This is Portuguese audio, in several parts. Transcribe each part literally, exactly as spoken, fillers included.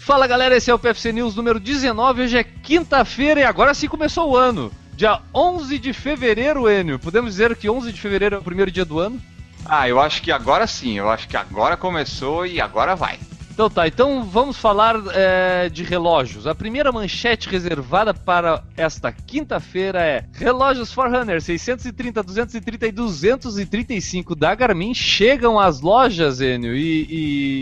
Fala galera, esse é o P F C News número dezenove, hoje é quinta-feira e agora sim começou o ano. Dia onze de fevereiro, Enio. Podemos dizer que onze de fevereiro é o primeiro dia do ano? Ah, eu acho que agora sim, eu acho que agora começou e agora vai. Então tá, então vamos falar é, de relógios. A primeira manchete reservada para esta quinta-feira é: relógios Forerunner seiscentos e trinta, duzentos e trinta e duzentos e trinta e cinco da Garmin chegam às lojas, Enio, e,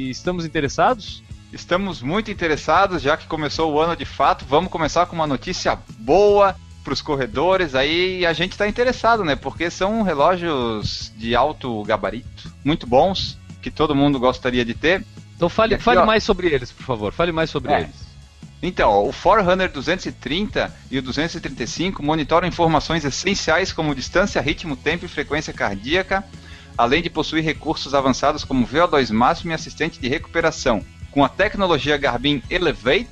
e estamos interessados? Estamos muito interessados, já que começou o ano de fato. Vamos começar com uma notícia boa para os corredores, aí a gente está interessado, né? Porque são relógios de alto gabarito, muito bons, que todo mundo gostaria de ter. Então fale, aqui, fale mais sobre eles, por favor, fale mais sobre é. eles. Então, o Forerunner duzentos e trinta e o duzentos e trinta e cinco monitoram informações essenciais como distância, ritmo, tempo e frequência cardíaca, além de possuir recursos avançados como V O dois máximo e assistente de recuperação. Com a tecnologia Garmin Elevate,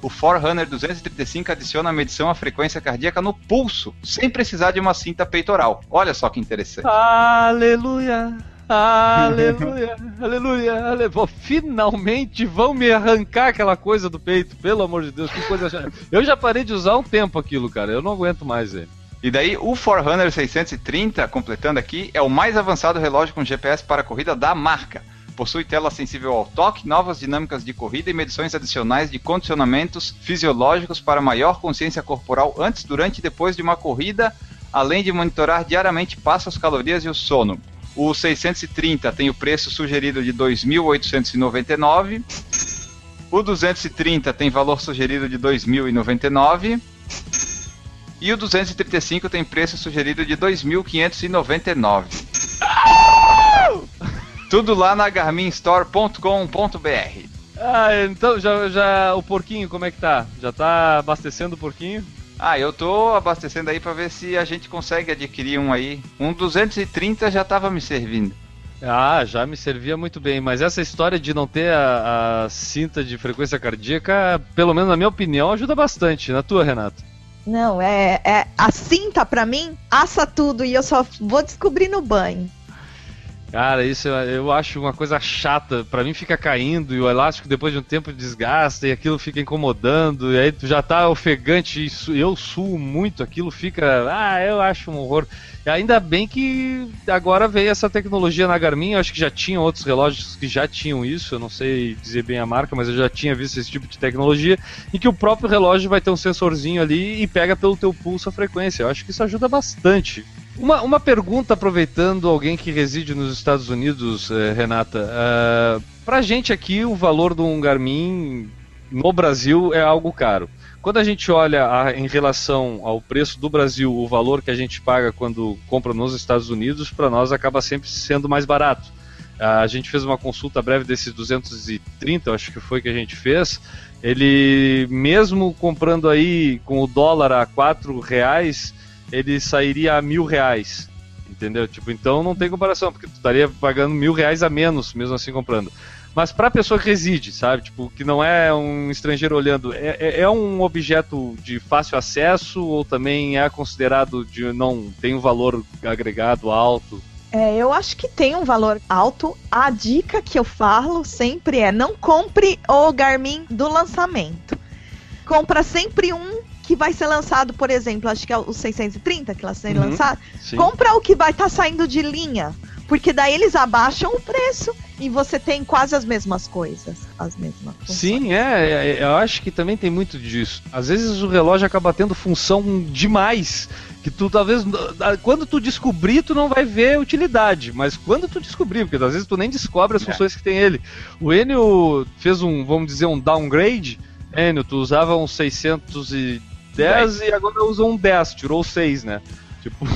o Forerunner duzentos e trinta e cinco adiciona a medição à frequência cardíaca no pulso, sem precisar de uma cinta peitoral. Olha só que interessante. Aleluia, aleluia, aleluia, aleluia. Finalmente vão me arrancar aquela coisa do peito, pelo amor de Deus, que coisa. Eu já parei de usar há um tempo aquilo, cara, eu não aguento mais ele. E daí o Forerunner seiscentos e trinta, completando aqui, é o mais avançado relógio com G P S para corrida da marca. Possui tela sensível ao toque, novas dinâmicas de corrida e medições adicionais de condicionamentos fisiológicos para maior consciência corporal antes, durante e depois de uma corrida, além de monitorar diariamente passos, calorias e o sono. O seiscentos e trinta tem o preço sugerido de dois mil oitocentos e noventa e nove reais, o duzentos e trinta tem valor sugerido de dois mil e noventa e nove reais e o duzentos e trinta e cinco tem preço sugerido de dois mil quinhentos e noventa e nove reais. Tudo lá na Garmin Store ponto com ponto br. Ah, então já, já o porquinho, como é que tá? Já tá abastecendo o porquinho? Ah, eu tô abastecendo aí pra ver se a gente consegue adquirir um aí. Um duzentos e trinta já tava me servindo. Ah, já me servia muito bem, mas essa história de não ter a, a cinta de frequência cardíaca, pelo menos na minha opinião, ajuda bastante. Na tua, Renato? Não, é, é a cinta pra mim assa tudo e eu só vou descobrir no banho. Cara, isso eu acho uma coisa chata, pra mim fica caindo e o elástico depois de um tempo desgasta e aquilo fica incomodando e aí tu já tá ofegante e eu suo muito, aquilo fica, ah, eu acho um horror. E ainda bem que agora veio essa tecnologia na Garmin, eu acho que já tinha outros relógios que já tinham isso, eu não sei dizer bem a marca, mas eu já tinha visto esse tipo de tecnologia em que o próprio relógio vai ter um sensorzinho ali e pega pelo teu pulso a frequência, eu acho que isso ajuda bastante. Uma, uma pergunta, aproveitando alguém que reside nos Estados Unidos, eh, Renata. Uh, pra gente aqui, o valor de um Garmin no Brasil é algo caro. Quando a gente olha a, em relação ao preço do Brasil, o valor que a gente paga quando compra nos Estados Unidos, para nós acaba sempre sendo mais barato. A gente fez uma consulta breve desses duzentos e trinta, acho que foi que a gente fez. Ele, mesmo comprando aí com o dólar a quatro reais... ele sairia a mil reais, entendeu? Tipo, então não tem comparação, porque tu estaria pagando mil reais a menos, mesmo assim comprando. Mas para a pessoa que reside, sabe? Tipo, que não é um estrangeiro olhando, é, é um objeto de fácil acesso ou também é considerado de não tem um valor agregado alto? É, eu acho que tem um valor alto. A dica que eu falo sempre é: não compre o Garmin do lançamento. Compra sempre um que vai ser lançado, por exemplo, acho que é o seiscentos e trinta que lá sendo uhum, lançado, sim. Compra o que vai estar tá saindo de linha, porque daí eles abaixam o preço e você tem quase as mesmas coisas, as mesmas funções. Sim, é, eu acho que também tem muito disso. Às vezes o relógio acaba tendo função demais, que tu talvez, quando tu descobrir, tu não vai ver utilidade, mas quando tu descobrir, porque às vezes tu nem descobre as funções é. que tem ele. O Enio fez um, vamos dizer, um downgrade. Enio, tu usava um seiscentos e dez e agora eu uso um dez, tirou seis, né? Tipo,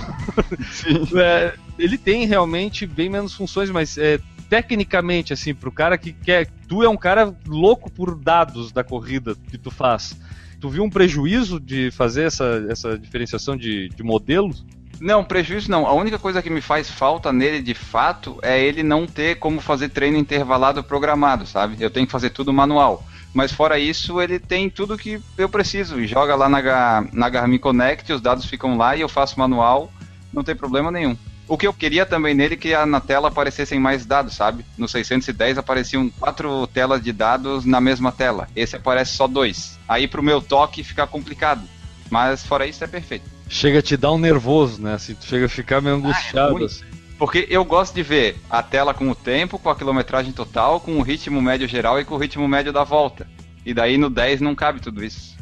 é, ele tem realmente bem menos funções, mas é, tecnicamente, assim, pro cara que quer... Tu é um cara louco por dados da corrida que tu faz. Tu viu um prejuízo de fazer essa, essa diferenciação de, de modelos? Não, prejuízo não. A única coisa que me faz falta nele, de fato, é ele não ter como fazer treino intervalado programado, sabe? Eu tenho que fazer tudo manual. Mas fora isso, ele tem tudo que eu preciso. Joga lá na, na Garmin Connect, os dados ficam lá e eu faço manual, não tem problema nenhum. O que eu queria também nele é que na tela aparecessem mais dados, sabe? No seiscentos e dez apareciam quatro telas de dados na mesma tela. Esse aparece só dois. Aí pro meu toque fica complicado. Mas fora isso é perfeito. Chega a te dar um nervoso, né? Assim, tu chega a ficar meio angustiado. Ah, é assim. Porque eu gosto de ver a tela com o tempo, com a quilometragem total, com o ritmo médio geral e com o ritmo médio da volta. E daí no dez não cabe tudo isso.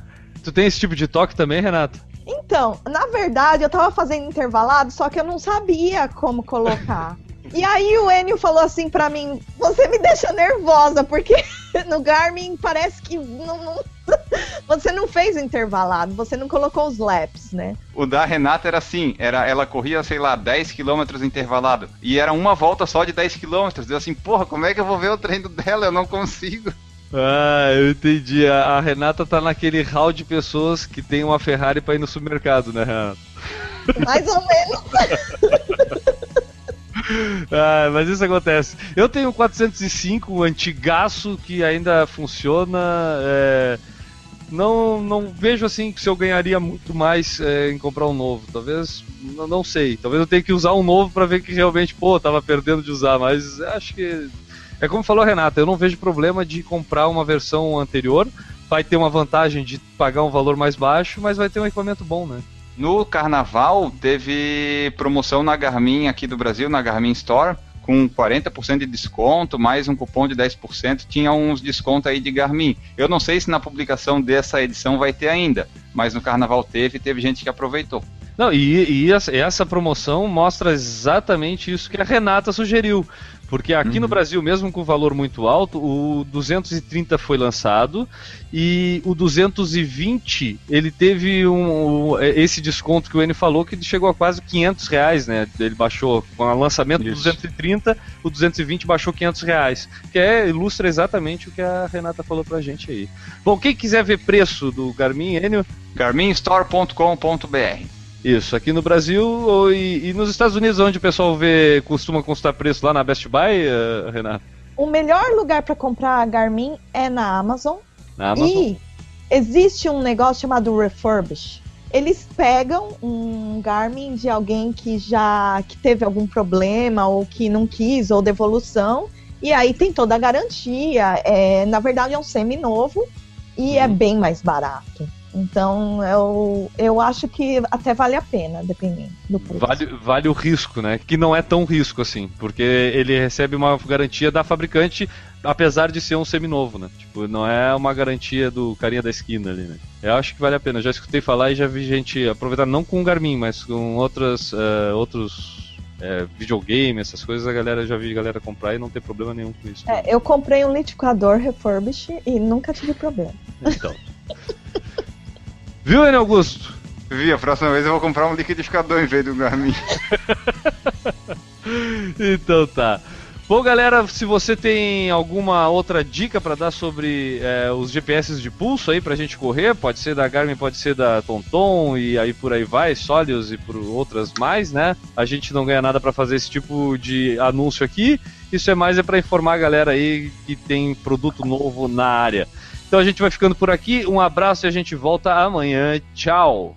Tu tem esse tipo de toque também, Renato? Então, na verdade, eu tava fazendo intervalado, só que eu não sabia como colocar. E aí o Enio falou assim pra mim, você me deixa nervosa, porque no Garmin parece que não, não... você não fez intervalado, você não colocou os laps, né? O da Renata era assim, era, ela corria, sei lá, dez quilômetros intervalado, e era uma volta só de dez quilômetros. Eu assim, porra, como é que eu vou ver o treino dela? Eu não consigo. Ah, eu entendi. A Renata tá naquele hall de pessoas que tem uma Ferrari pra ir no supermercado, né, Renata? Mais ou menos. Ah, mas isso acontece. Eu tenho um quatrocentos e cinco, um antigaço, que ainda funciona. É... Não, não vejo assim que se eu ganharia muito mais é, em comprar um novo. Talvez, não, não sei. Talvez eu tenha que usar um novo pra ver que realmente, pô, tava perdendo de usar, mas acho que... É como falou a Renata, eu não vejo problema de comprar uma versão anterior, vai ter uma vantagem de pagar um valor mais baixo, mas vai ter um equipamento bom, né? No Carnaval teve promoção na Garmin aqui do Brasil, na Garmin Store, com quarenta por cento de desconto, mais um cupom de dez por cento, tinha uns descontos aí de Garmin. Eu não sei se na publicação dessa edição vai ter ainda, mas no Carnaval teve, teve gente que aproveitou. Não, e, e essa promoção mostra exatamente isso que a Renata sugeriu. Porque aqui uhum. no Brasil, mesmo com valor muito alto, o duzentos e trinta foi lançado e o duzentos e vinte, ele teve um, um, esse desconto que o Enio falou, que ele chegou a quase quinhentos reais, né? Ele baixou, com o lançamento do duzentos e trinta, o duzentos e vinte baixou quinhentos reais, que é, ilustra exatamente o que a Renata falou pra gente aí. Bom, quem quiser ver preço do Garmin, Enio? Garmin Store ponto com ponto b r. Isso, aqui no Brasil e, e nos Estados Unidos, onde o pessoal vê, costuma consultar preço lá na Best Buy, uh, Renato? O melhor lugar para comprar a Garmin é na Amazon. Na Amazon. E existe um negócio chamado Refurbish. Eles pegam um Garmin de alguém que já que teve algum problema ou que não quis, ou devolução, e aí tem toda a garantia. É, na verdade é um semi-novo e hum. é bem mais barato. Então, eu, eu acho que até vale a pena, dependendo do preço. Vale, vale o risco, né? Que não é tão risco assim, porque ele recebe uma garantia da fabricante, apesar de ser um seminovo, né? Tipo, não é uma garantia do carinha da esquina ali, né? Eu acho que vale a pena. Eu já escutei falar e já vi gente aproveitar, não com o Garmin, mas com outras, uh, outros uh, videogame, essas coisas, a galera já vi a galera comprar e não tem problema nenhum com isso. É, eu comprei um litificador refurbished e nunca tive problema. Então... Viu, Enio Augusto? Vi, a próxima vez eu vou comprar um liquidificador em vez do Garmin. Então tá. Bom, galera, se você tem alguma outra dica para dar sobre é, os G P S de pulso aí pra gente correr, pode ser da Garmin, pode ser da TomTom e aí por aí vai, Solios e por outras mais, né? A gente não ganha nada para fazer esse tipo de anúncio aqui, isso é mais é para informar a galera aí que tem produto novo na área. Então a gente vai ficando por aqui, um abraço e a gente volta amanhã, tchau!